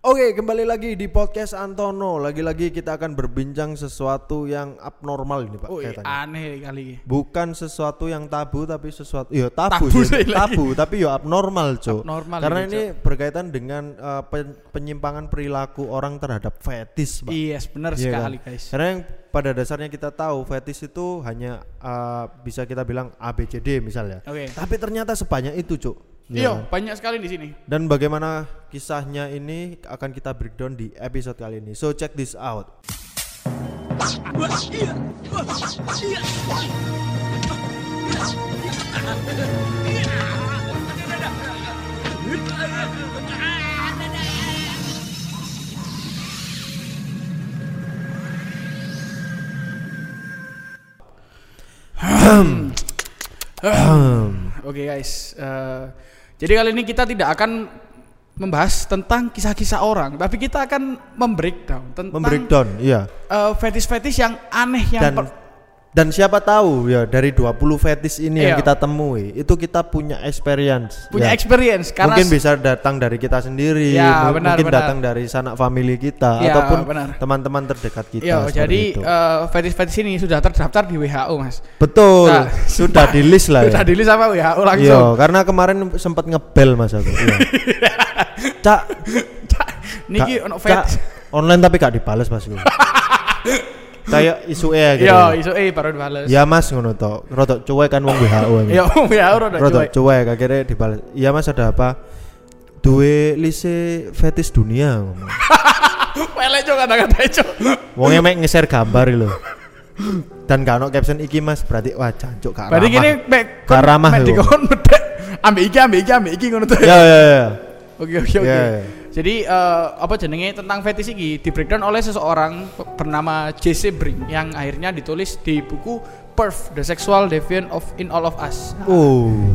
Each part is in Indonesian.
Oke, kembali lagi di podcast Antono. Lagi-lagi kita akan berbincang sesuatu yang abnormal ini, Pak. Oh, iya, aneh kali. Bukan sesuatu yang tabu, tapi sesuatu ya tabu tapi ya abnormal, Cok. Karena ini berkaitan dengan penyimpangan perilaku orang terhadap fetis, Pak. Yes, benar ya, sekali, kan? Guys. Karena yang pada dasarnya kita tahu fetis itu hanya bisa kita bilang ABCD misalnya. Okay. Tapi ternyata sebanyak itu, Cok. Iya, banyak sekali di sini. Dan bagaimana kisahnya ini akan kita breakdown di episode kali ini. So check this out. Oke, guys. Jadi kali ini kita tidak akan membahas tentang kisah-kisah orang, tapi kita akan membreakdown tentang iya. Fetis-fetis yang aneh yang dan siapa tahu ya dari 20 fetis ini yang kita temui itu kita punya experience. Punya experience karena mungkin bisa datang dari kita sendiri, mungkin datang dari sanak famili kita ataupun teman-teman terdekat kita. Iya, jadi fetis-fetis ini sudah terdaftar di WHO, Mas. Betul. Nah, sudah di list lah. Sudah di list sama WHO langsung. Iya, karena kemarin sempat ngebel Mas aku. Iya. Cak, niki ono fetis online tapi gak dibales Mas aku. Kayak isu E gitu. Yo, isu E baru dibales. Ya Mas ngono to. Rodok cuek kan wong WHO. Ya wong WHO rodok cuek. Rodok cuek akhirnya dibales. Iya Mas ada apa? Duwe lise fetis dunia. Pelek cok kata-kata cok. Wong e mek ngeser gambar lho. Dan gak ono caption iki Mas, berarti wah jancuk gak ramah. Berarti kene mek ramah yo. Dikon medek. Ambek iki ngono to. Ya. Oke. Jadi apa jenenge tentang fetis iki di breakdown oleh seseorang bernama JC Brink yang akhirnya ditulis di buku Perf the Sexual Deviant of In All of Us.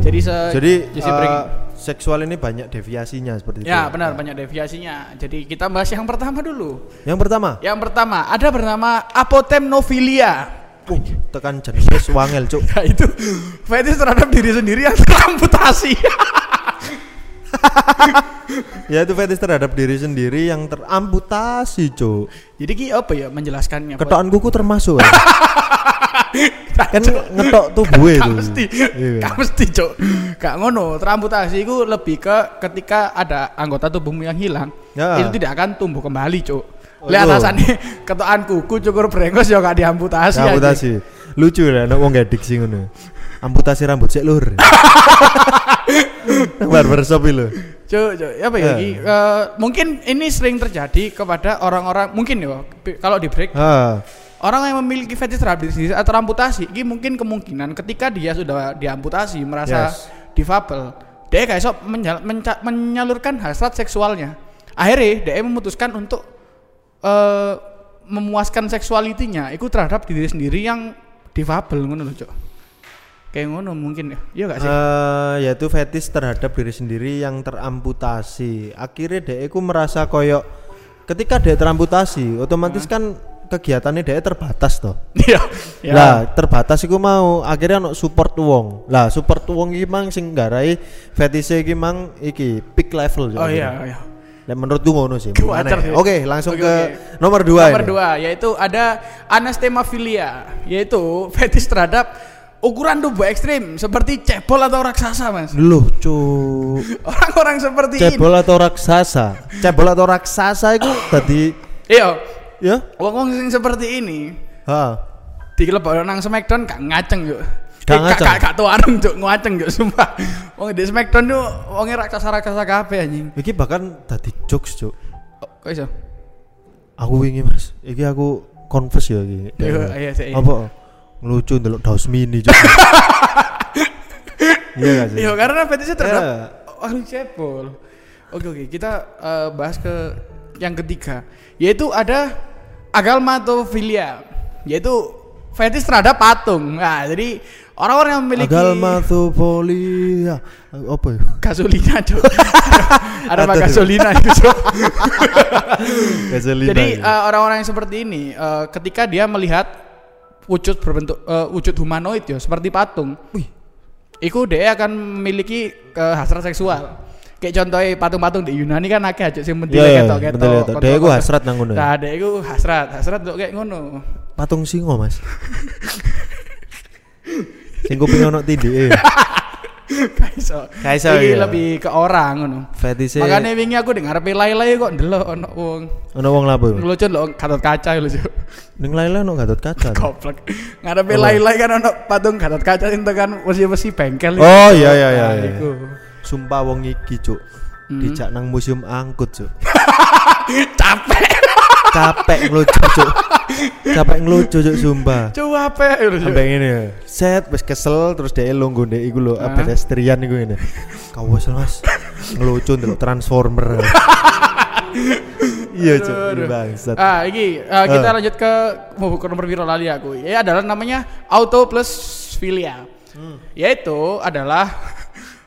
Jadi JC Brink seksual ini banyak deviasinya seperti itu. Ya benar, banyak deviasinya. Jadi kita bahas yang pertama dulu. Yang pertama ada bernama apotemnophilia. Tekan jenisnya suangel cuk. Nah, itu fetis terhadap diri sendiri yang teramputasi. Ya itu fetis terhadap diri sendiri yang teramputasi, Cuk. Jadi ki apa ya menjelaskannya? Ketokan kuku termasuk. Ya? Kan ngetok tubuhe itu. Mesti, Cuk. Gak ngono, teramputasi itu lebih ke ketika ada anggota tubuhmu yang hilang, itu tidak akan tumbuh kembali, Cuk. Lihat alasannya ketokan kuku cukur brengos ya gak diamputasi. Amputasi. Lucu lah nek wong gedik sing ngono. Amputasi rambut sik lur. Barbershop lho. Cuk, apa ya iki? Mungkin ini sering terjadi kepada orang-orang mungkin ya kalau di break. Orang yang memiliki fetis terhadap diri sendiri atau amputasi, iki mungkin kemungkinan ketika dia sudah diamputasi merasa difabel, dia guys menyalurkan hasrat seksualnya. Akhirnya dia memutuskan untuk memuaskan seksualitinya itu terhadap diri sendiri yang difabel ngono lho, Cuk. Kayak ngono mungkin ya, iya gak sih? Yaitu fetis terhadap diri sendiri yang teramputasi. Akhirnya dia itu merasa koyok ketika dia teramputasi, otomatis kan kegiatannya dia terbatas toh. Iya. Lah terbatas iku mau akhirnya ono support wong. Lah support wong iki mang sing nggarai fetis iki mang iki peak level. Oh iya. Lah menurutku ngono sih. Oke, langsung ke nomor 2. Nomor 2 yaitu ada anestemafilia, yaitu fetis terhadap ukuran tubuh ekstrim seperti cebol atau raksasa, Mas. Loh, Cuk. Orang-orang seperti cebol ini. Atau raksasa. Cebol atau raksasa itu tadi. Iya. Ya. Wong-wong sing seperti ini. Heeh. Dilebokno nang Smackdown gak ngaceng, Cuk. Gak tuareng, Cuk, ngaceng, Cuk, sumpah. Wong di Smackdown yo wonge raksasa-raksasa kabeh anjing. Iki bahkan tadi jokes, Cuk. Kok iso? Aku wingi, Mas. Iki aku confess ya iki. Iya. Apa? Lucu ndelok daus mini juga. Iya enggak sih? Iya, karena fetisnya terhadap orang cebol. Oke, kita bahas ke yang ketiga, yaitu ada agalmatofilia, yaitu fetis terhadap patung. Nah, jadi orang-orang yang memiliki agalmatofilia apa ya? Gasolina, Cok. Ada apa gasolina itu, Cok? Gasolina. Jadi orang-orang yang seperti ini ketika dia melihat wujud berbentuk wujud humanoid ya seperti patung. Wih. Iku dia akan memiliki hasrat seksual. kayak contohnya patung-patung di Yunani kan akeh aja sing mendile ketok-ketok. Dhewe ku hasrat nang ngono. Nah, dhewe ku hasrat kok kayak ngono. Patung singa, Mas. Sing kuping ono tindike. Kaiso iki lebih ke orang ngono. Fetise. Makane wingi aku ning ngarepe lay-lay kok ndelok ono wong. Ono wong lapo? Lucu lho Gatot Kaca lho. Ning lay-lay ono Gatot Kaca. Goblok. Ngarepe lay-lay kan ono patung Gatot Kaca sing tekan wesi-wesi bengkel. Oh iya. Iku. Sumpah wong iki, Cuk. Dijak nang museum angkut, Cuk. Capek ngelucu, Cuk. Cuk, sumpah. Cuk apik lho. Sampe ngene ya. Set wis kesel terus dhek lungguh ndek iku lho pedestrian iku ngene. Kawes, Mas. Ngelucu ndelok Transformer. Iya, Cuk. Bangsat. Kita lanjut ke buku nomor piro lali aku. Ya adalah namanya autoplusfilia. Yaitu adalah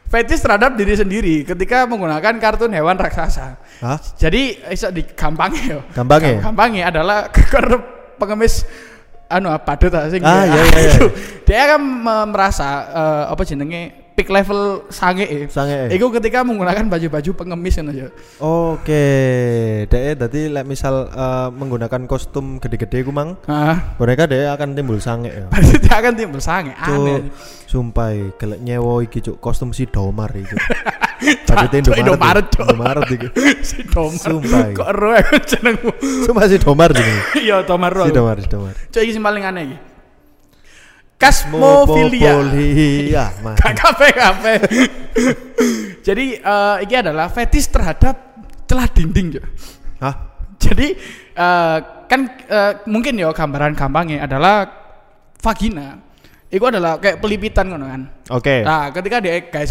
fetis terhadap diri sendiri ketika menggunakan kartun hewan raksasa. Hah? Jadi iso digampangnya. Gampangnya adalah pengemis padut sing. Iya. Dia kan merasa peak level sange. Iku ketika menggunakan baju-baju pengemis ngono ya. Oke. Dia dadi lek misal menggunakan kostum gede-gede ku mang. Mereka dia akan timbul sange ya. Dia akan timbul sange aneh. Sumpah gelek nyewa iki Cuk kostum si Domar iki. Padahal Domar iki. Si Domar. Kok ero aku jenengmu. Sumpah si Domar iki. Iya Domar ro. Si Domar. Cuk iki sing paling aneh iki. Kasmofilia. Kafe. Jadi ini adalah fetis terhadap celah dinding. Hah? Jadi mungkin ya gambaran gampangnya adalah vagina. Itu adalah kayak pelipitan ngono kan. Oke. Nah, ketika dia guys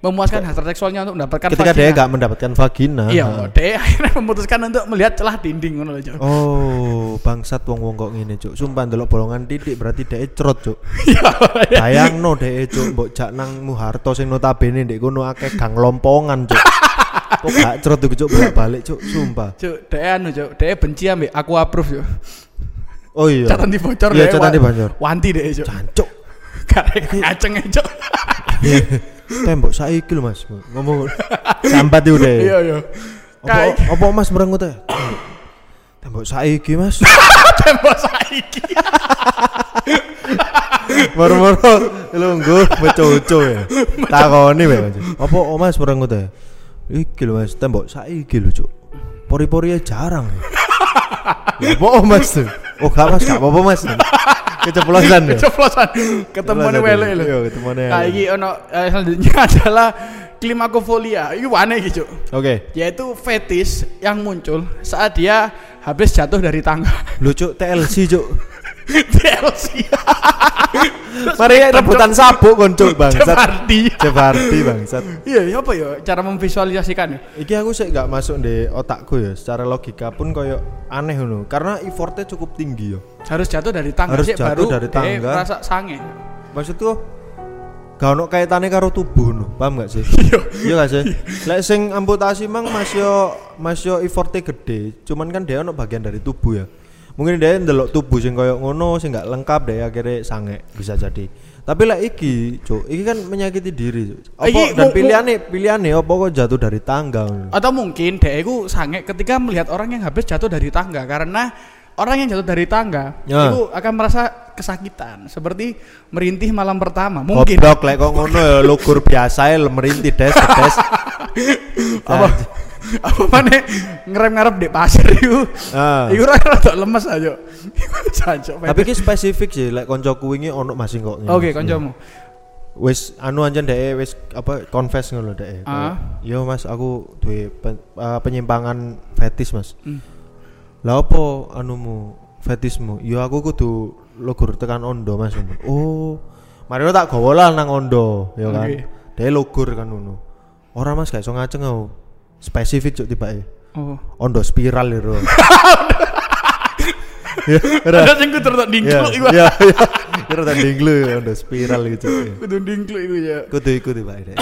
memuaskan hasrat seksualnya untuk mendapatkan ketika vagina. Ketika dia enggak mendapatkan vagina. Iya, dia akhirnya memutuskan untuk melihat celah dinding ngono lho, Cuk. Oh, bangsat wong-wong kok ngene, Cuk. Sumpah ndelok bolongan titik berarti dia crot, Cuk. Iya. Bayangno dia, Cuk, mbok jak nang Muharto sing notabene ndek kono akeh gang lompongan, Cuk. Kok gak crot iku, Cuk, bolak-balik, Cuk, sumpah. Cuk, dia Cuk, dia benci ambek aku approve, Cuk. Oh iya. Catatan dibocor ya. Iya, catatan dibocor. Wanti deh, Cuk. Jancuk. Karek ngaceng, Cuk. Tembok saiki lho, Mas. Ngomong sambat iki udah. Iya. Apa Mas merengut teh? Tembok saiki, Mas. Tembok saiki. Moro-moro lungguh beco-beco ya. Takoni wae, Mas. Apa Mas merengut teh? Iki lho, Mas. Tembok saiki lho, Cuk. Pori-pori jarang. Apa Mas tuh? Oh gak Mas, gak apa-apa Mas. Keceplosan. Ketemuane welek lho. Yo, ketemuane. Nah, iki ono selanjutnya adalah klimakovolia. Iki aneh iki, Cuk. Oke. Yaitu fetis yang muncul saat dia habis jatuh dari tangga. Lho, Cuk, TLC, Cuk. TLC. Mari rebutan sabuk kon, Cuk, bangsat. Ceparti bangsat. Iya, apa ya cara memvisualisasikan? Iki aku sik gak masuk di otakku ya. Secara logika pun koyo aneh loh, karena effortnya cukup tinggi ya. Harus jatuh dari tangga baru merasa sange. Maksudku gak ono kaitane karo tubuh no. Paham gak sih? Iya gak sih? Lek sing amputasi mang masih effortnya gede, cuman kan dia ono bagian dari tubuh ya. Mungkin dia ndelok tubuh sing koyo ngono sing gak lengkap deh akhirnya sange bisa jadi. Tapi lek iki, Cuk, iki kan menyakiti diri. Apa dan pilihannya apa kok jatuh dari tangga? Atau mungkin dhek iku sange ketika melihat orang yang habis jatuh dari tangga karena orang yang jatuh dari tangga itu akan merasa kesakitan seperti merintih malam pertama. Mungkin goblok lek kok ngono ya lugur biasae merintih des. Apa maneh ngerem ngarep ndek pasir iku. Iku rada lemes aja. Jancuk. Tapi iki spesifik sih lek kancaku wingi ono masih kok. Oke, kancamu. Wis anjen dhek wis confess ngono dhek. Yo Mas, aku duwe penyimpangan fetis, Mas. Lah opo anumu fetismu? Yo aku kudu lugur tekan ondo, Mas. Oh. Mari tak gowo lah nang ondo, ya kan. Dhek lugur kan ngono. Ora Mas, gak iso ngaceng aku. Spesifik Cuk tibake. Oh. Ondo spiral lho. Ya, ada sing kudu tak dingkluk iku. Ya. Kudu tak dingkluk ondo spiral gitu. Kudu dingkluk iku ya. Kudu iku tibake.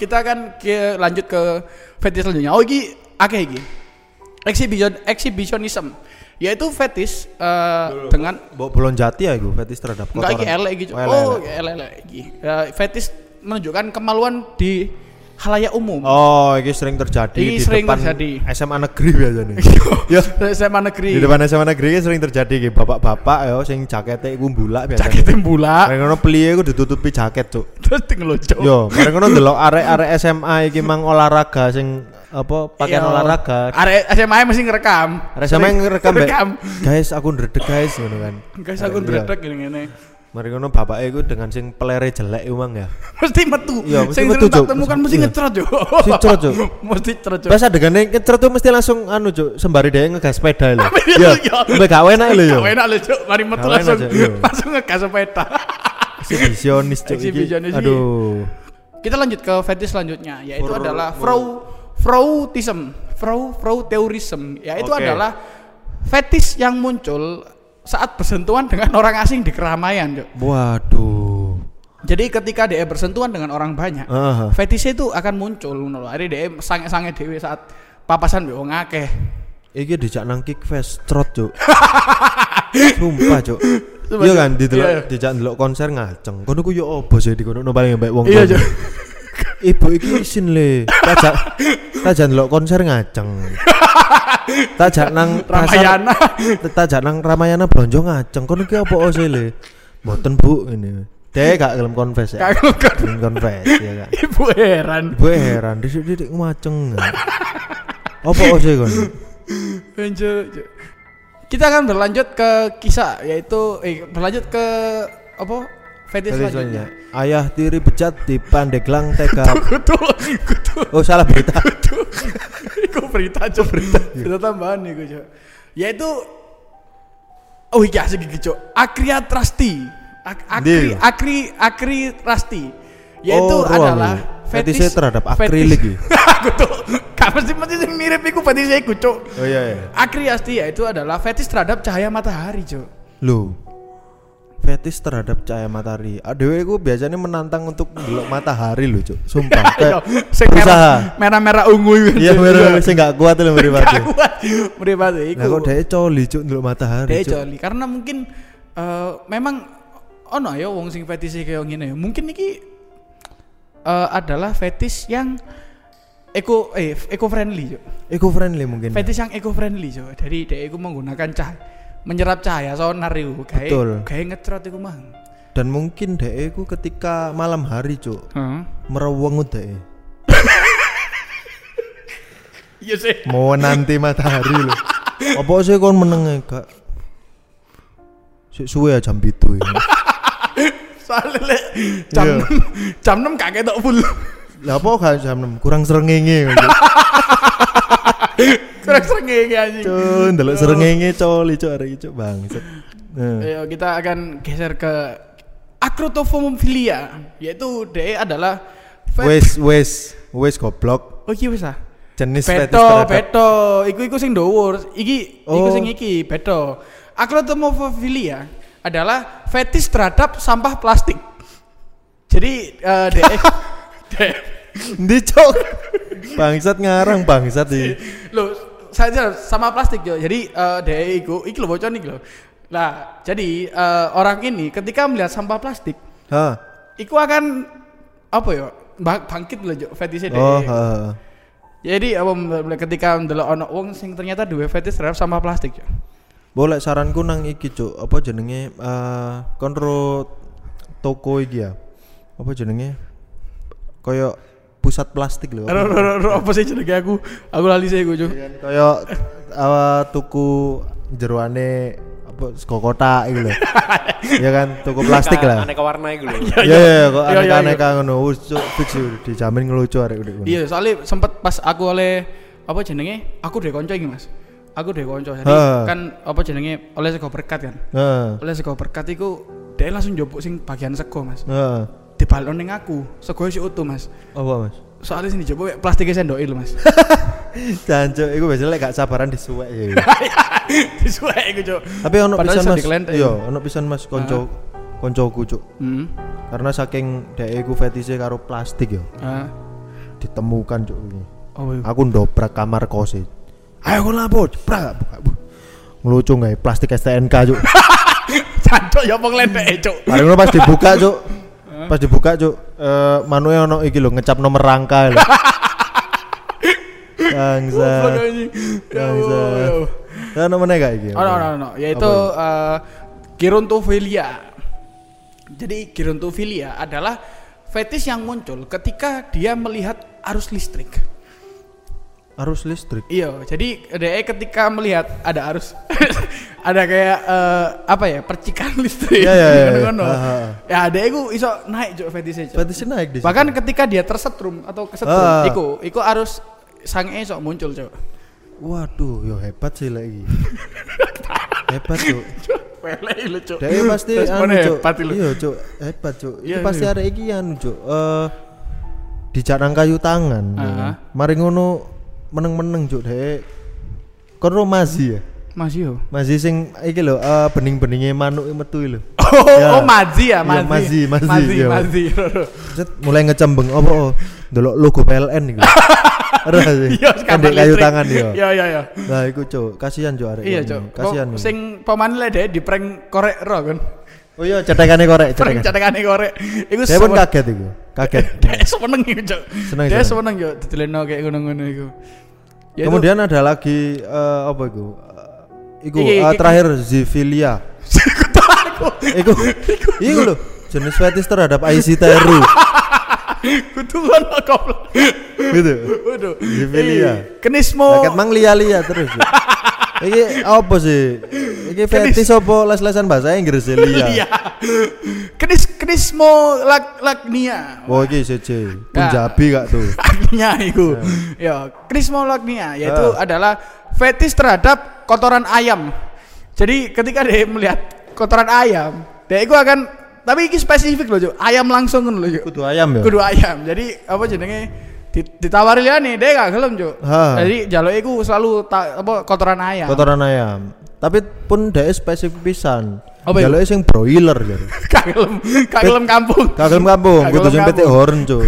Kita akan lanjut ke fetis selanjutnya. Oh iki akeh iki. Exhibitionism. Yaitu fetis dengan bolon jati ya iku fetis terhadap kotoran. Enggak iki elek iki. Oh, elek iki. Fetis menunjukkan kemaluan di halayak umum. Oh, ini sering terjadi ini di sering depan terjadi. SMA negeri biasanya. Ya, SMA negeri. Di depan SMA negeri ini sering terjadi iki bapak-bapak ya sing jakete iku mbulak biasanya. Jakete mbulak. Bareng ngono pliye iku ditutupi jaket, Cuk. Terus ngelocok. Yo, bareng ngono delok arek-arek SMA iki mang olahraga sing apa pakaian yo, olahraga. Arek SMA mesti ngerekam. Arek SMA ngerekam. Guys, aku ndredeg guys ngono kan. Guys, aku ndredeg ngene. Mereka bapak itu dengan sing pelere jelek uang ya. Mesti metu. Iya, sing terus temu kan mesti ngecerot yo. Si cerot yo. Mesti cerot yo. Pas adegan ngecerot tuh mesti langsung anu yo, sembari dhewe ngegas sepeda lho. Iya. Mbek gak enak lho yo. Gak enak lho, Cuk. Mari metu langsung ngegas sepeda. Exhibitionism Cuk iki. Aduh. Kita lanjut ke fetish selanjutnya yaitu adalah frotteurism. Frotteurism yaitu adalah fetish yang muncul saat bersentuhan dengan orang asing di keramaian, Cuk. Waduh. Jadi ketika dia bersentuhan dengan orang banyak, fetishnya itu akan muncul ngono lho. Are dia sange-sange dhewe saat papasan mbek wong akeh. Iki dijak nang kick fest trot, Cuk. Sumpah, Cuk. Iya kan didelok iya. Dijak ndelok konser ngaceng. Kono ku yo opo sih dikono paling mbek wong. Iya, Cuk. Ibu iki isin le. Tajak ndelok konser ngaceng. Tajak nang Ramayana. Tajak nang Ramayana blonjo ngaceng. Kono ki opo sih le? Mboten, Bu, ngene. Dek gak gelem confess ya. Gak gelem confess ya, Kak. Ibu heran. Ibu heran disik-disik ngaceng. Opo sih kono? Benjo. Kita akan berlanjut ke kisah yaitu berlanjut ke apa? Fetish selanjutnya. Ayah tiri bejat di Pandeglang TK. Oh salah berita. Iku berita aja berita. Kita tambahan iku, Cuk. Yaitu oh iki asik iki, Cuk. Akri trasti. Akri trasti. Yaitu adalah fetish terhadap akrilik iki. Apa sih mesti sing mirip iku fetish iku, Cuk. Oh iya. Akri trasti yaitu adalah fetish terhadap cahaya matahari, Cuk. Lho. Fetish terhadap cahaya matahari. Adewe iku biasanya menantang untuk ndelok matahari lho, Cuk. Sumpah. Sing merah-merah ungu. Iya, merah sing gak kuat lho mripate. Mripate iku. Lah kok dhek coli, Cuk, ndelok matahari, Cuk. Dhek coli karena mungkin memang ono ya wong sing fetish kaya ngene. Mungkin iki adalah fetish yang eco friendly, Cuk. Eco friendly mungkin. Fetish yang eco friendly, Cuk. Dari dhek iku menggunakan menyerap cahaya sonar iku gawe ngecrot iku mang. Dan mungkin dhek iku ketika malam hari, Cuk. Heeh. Mereweng dhek. Iya sih. Mau nanti matahari lho. Apa sih kon menenge gak? Sik suwe ya jam 7 ya. Soale jam 6 gak ketok full. Lah apa gak jam 6? Kurang srengenge. Kurang serengenge anjing. Cuk, ndelok serengenge coli, Cuk, arek iki, Cuk, bangset. Ayo kita akan geser ke akrotomophilia, yaitu DE adalah wes goblok. Oh iki wis ah. Jenis fetish terhadap beto, iku sing dhuwur. Iku sing iki, beto. Akrotomophilia adalah fetish terhadap sampah plastik. Jadi DE Ndi, Cuk. Bangsat ngarang bangsat iki. Lho, saya sama plastik yo. Jadi dhek iki lho bocon iki lho. Nah, jadi orang ini ketika melihat sampah plastik, iku akan apa yo? Bangkit lho, Cuk, fetish dhek. Jadi ketika ndelok ana wong sing ternyata duwe fetish terhadap sampah plastik, Cuk. Boleh saranku nang iki, Cuk. Apa jenenge kontrol toko iki ya? Apa jenenge? Kaya pusat plastik lho. Apa sih jenenge aku lali sih gue, Cuk. Kaya tuku jeroane apa saka kota iki lho. Ya kan tuku plastik lah. Aneka warna iki lho. Iya kok aneka-aneka ngono wis fix dijamin ngelucu arek ngono. Iya, soalnya sempet pas aku oleh apa jenenge? Aku dhek kanca iki, Mas. Aku dhek kanca. Jadi kan apa jenenge oleh sego berkat kan. Oleh sego berkat iku dhek langsung njupuk sing bagian sego, Mas. Dibalon ning aku, segoe si utuh, Mas. Apa, Mas? Soale sini coba plastiknya sendoki lho, Mas. Jancuk, iku biasane lek gak sabaran disuwek ya. Disuwek iku, Cuk. Tapi ono pisan, Mas. Iya, ono pisan, Mas, kancaku, Cuk. Karena saking dhek iku fetise karo plastik ya. Ditemukan, Cuk. Aku ndobrak kamar kos e. Ayo kon lapo, prak. Nglucu gawe plastik STNK, Cuk. Jancuk ya apa ngledeke, Cuk. Bareng pas dibuka, Cuk. Pas dibuka cuk manuke ono iki lho ngecap nomor rangka lho. Bangsa. Bangsa. Ono meneh gak iki? Ono. Yaitu kiruntophilia. Jadi kiruntophilia adalah fetis yang muncul ketika dia melihat arus listrik. Arus listrik? Iya, jadi dia ketika melihat ada arus ada kayak apa ya, percikan listrik. Ya dia itu iso naik juga fetisnya. Fetisnya naik di situ. Bahkan ketika dia tersetrum atau kesetrum iku arus sange iso muncul cok. Waduh, yo hebat sih lagi. Hebat cok. Pelai lu cuk. Dhewe pasti anu cuk. Iya cuk, hebat cuk. Itu pasti arek iki anu cuk. Dijarang kayu tangan. Ya. Mari ngono meneng-meneng cuk dhek. Kon romazi ya? Mazi yo. Mazi sing iki lho bening-beninge manuke metu lho. Oh, mazi ya, mazi. Mazi. Mulai ngecembeng opo? Ndelok logo PLN iku. Iya, kabeh kayu tangan yo. Iya. Lah iku cuk, kasihan cuk arek. Iya cuk, kasihan. Sing pamane lek dhek dipreng korek ro kan. Oh iya, cetekane korek, cetekane korek. Iku pun kaget iku. Kaget. Seneng iku cuk. Dia seneng yo dideleno kayak ngono-ngono iku. Kemudian ada lagi apa iku? Iku terakhir zifilia. Iku lho, jenis fetis terhadap IC teru. Kutukan koplo. Gitu. Waduh. Zifilia. Kenismo. Kaget mang lia-lia terus. Iki apa sih? Iki fetis apa les-lesan bahasa Inggris lia. Knismolagnia. Oh iki seje. Punjabi gak tuh. Nia iku. Ya, Chrysomallagnia yaitu adalah fetis terhadap kotoran ayam. Jadi ketika dia melihat kotoran ayam, dia itu akan, tapi ini spesifik loh, ayam langsung kan loh. Kudu ayam ya. Kudu ayam. Jadi apa jenenge ditawari lihat nih, dia gak gelem juk. Jadi jaluk itu selalu kotoran ayam. Kotoran ayam. Tapi pun dia spesifik pisan. Jaluk sing broiler ya. Kagelem kampung. Kagelem kampung. Kudu sing petik horn juk.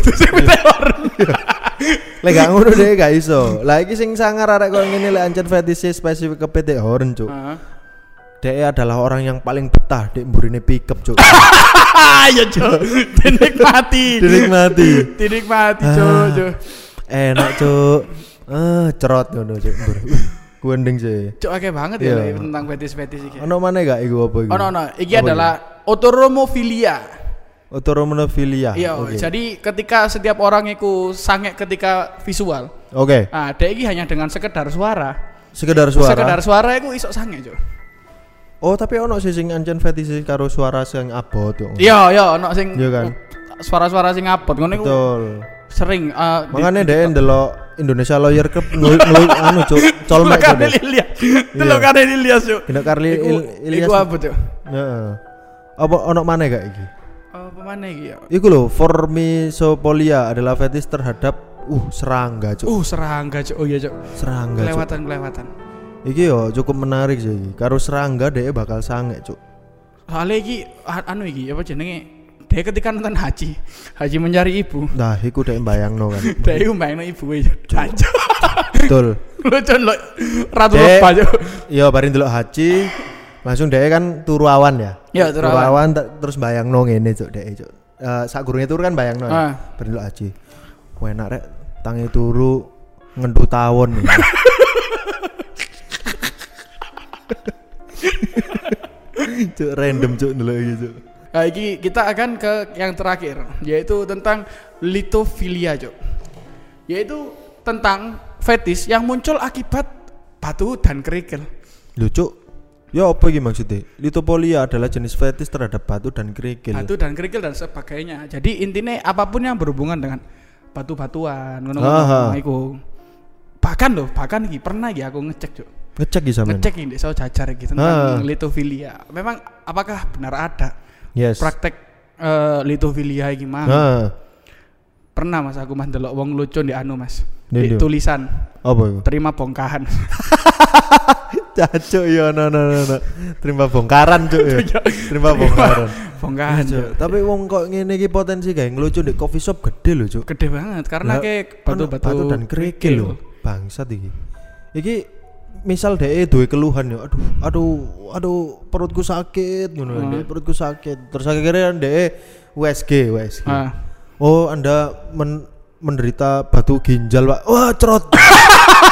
Lek gak ngono deh gak iso. Lah iki sing sangar arek kok ngene lek ancen fetisnya spesifik ke petik horn, cuk. Dia adalah orang yang paling betah di mburine pickup, cuk. Ya cuk, dinikmati, cuk. Enak, cuk. Cerot ngono, cuk. Ku ending sih. Cuk akeh banget ya tentang fetis-fetis iki. Ono maneh gak iku apa iki? Ono. Iki adalah utromofilia. Utromofilia. Iya, jadi ketika setiap orang itu sange ketika visual. Oke. Nah, dia ini hanya dengan sekedar suara. Sekedar suara itu isok sange, Cuk. Oh, tapi ono sing ancen fetisi karo suara sing abot yo. Iya, ono sing. Iya kan. Suara-suara sing abot ngono iku. Betul. Sering makane dhek ndelok Indonesia Lawyer Club anu, Cuk. Colmek to. Delok kare Ilyas, Cuk. Delok kare Ilyas. Iku abot, Cuk. Heeh. Apa ono maneh gak iki? Pemane iki ya. Iku lho, Formisopolia adalah fetis terhadap serangga, Cuk. Serangga, Cuk. Oh iya, Cuk. Serangga. Kelewatan. Iki yo cukup menarik sih iki. Karo serangga dhek bakal sange, Cuk. Soale iki anu iki apa jenenge? Dhek ketika nonton Haji mencari ibu. Nah, iku dhek mbayangno kan. Dhek iku mbayangno ibuke, Cuk. Betul. Lucun lho ratu lebah, Cuk. Iya, bari ndelok Haji. Langsung dhek kan turu awan ya. Iya, turu awan terus bayangno ngene cuk dhek cuk. Sakurunge turu kan bayangno. Berlok aji. Enak rek tangi turu ngendu tawon. Cuk random cuk ndelok iki cuk. Nah, iki kita akan ke yang terakhir yaitu tentang litofilia cuk. Yaitu tentang fetis yang muncul akibat batu dan kerikil. Lho cuk. Ya apa ini maksudnya? Litofilia adalah jenis fetis terhadap batu dan kerikil dan sebagainya. Jadi intinya apapun yang berhubungan dengan batu-batuan ngono-ngono. Bahkan pernah ya aku ngecek Cuk. Ngecek iki sampean. Ngecek iki saya jajar iki tentang litofilia. Memang apakah benar ada? Yes. Praktek litofilia iki mah. Pernah Mas aku mah ndelok wong lucu di anu Mas. Di tulisan. Apa itu? Terima bongkahan. Cuk ya no. Terima bongkaran cuk ya. Terima bongkaran. Cuk. Tapi wong kok ngene iki potensi gawe nglucu ndek coffee shop gede lho cuk. Gede banget karena batu-batu dan kerikil lho. Bangsat iki. Iki misal dhek duwe keluhan ya, aduh perutku sakit ngono ya, perutku sakit. Terus akhirnya dhek USG. Oh, Anda menderita batu ginjal, Pak. Wah, cerot.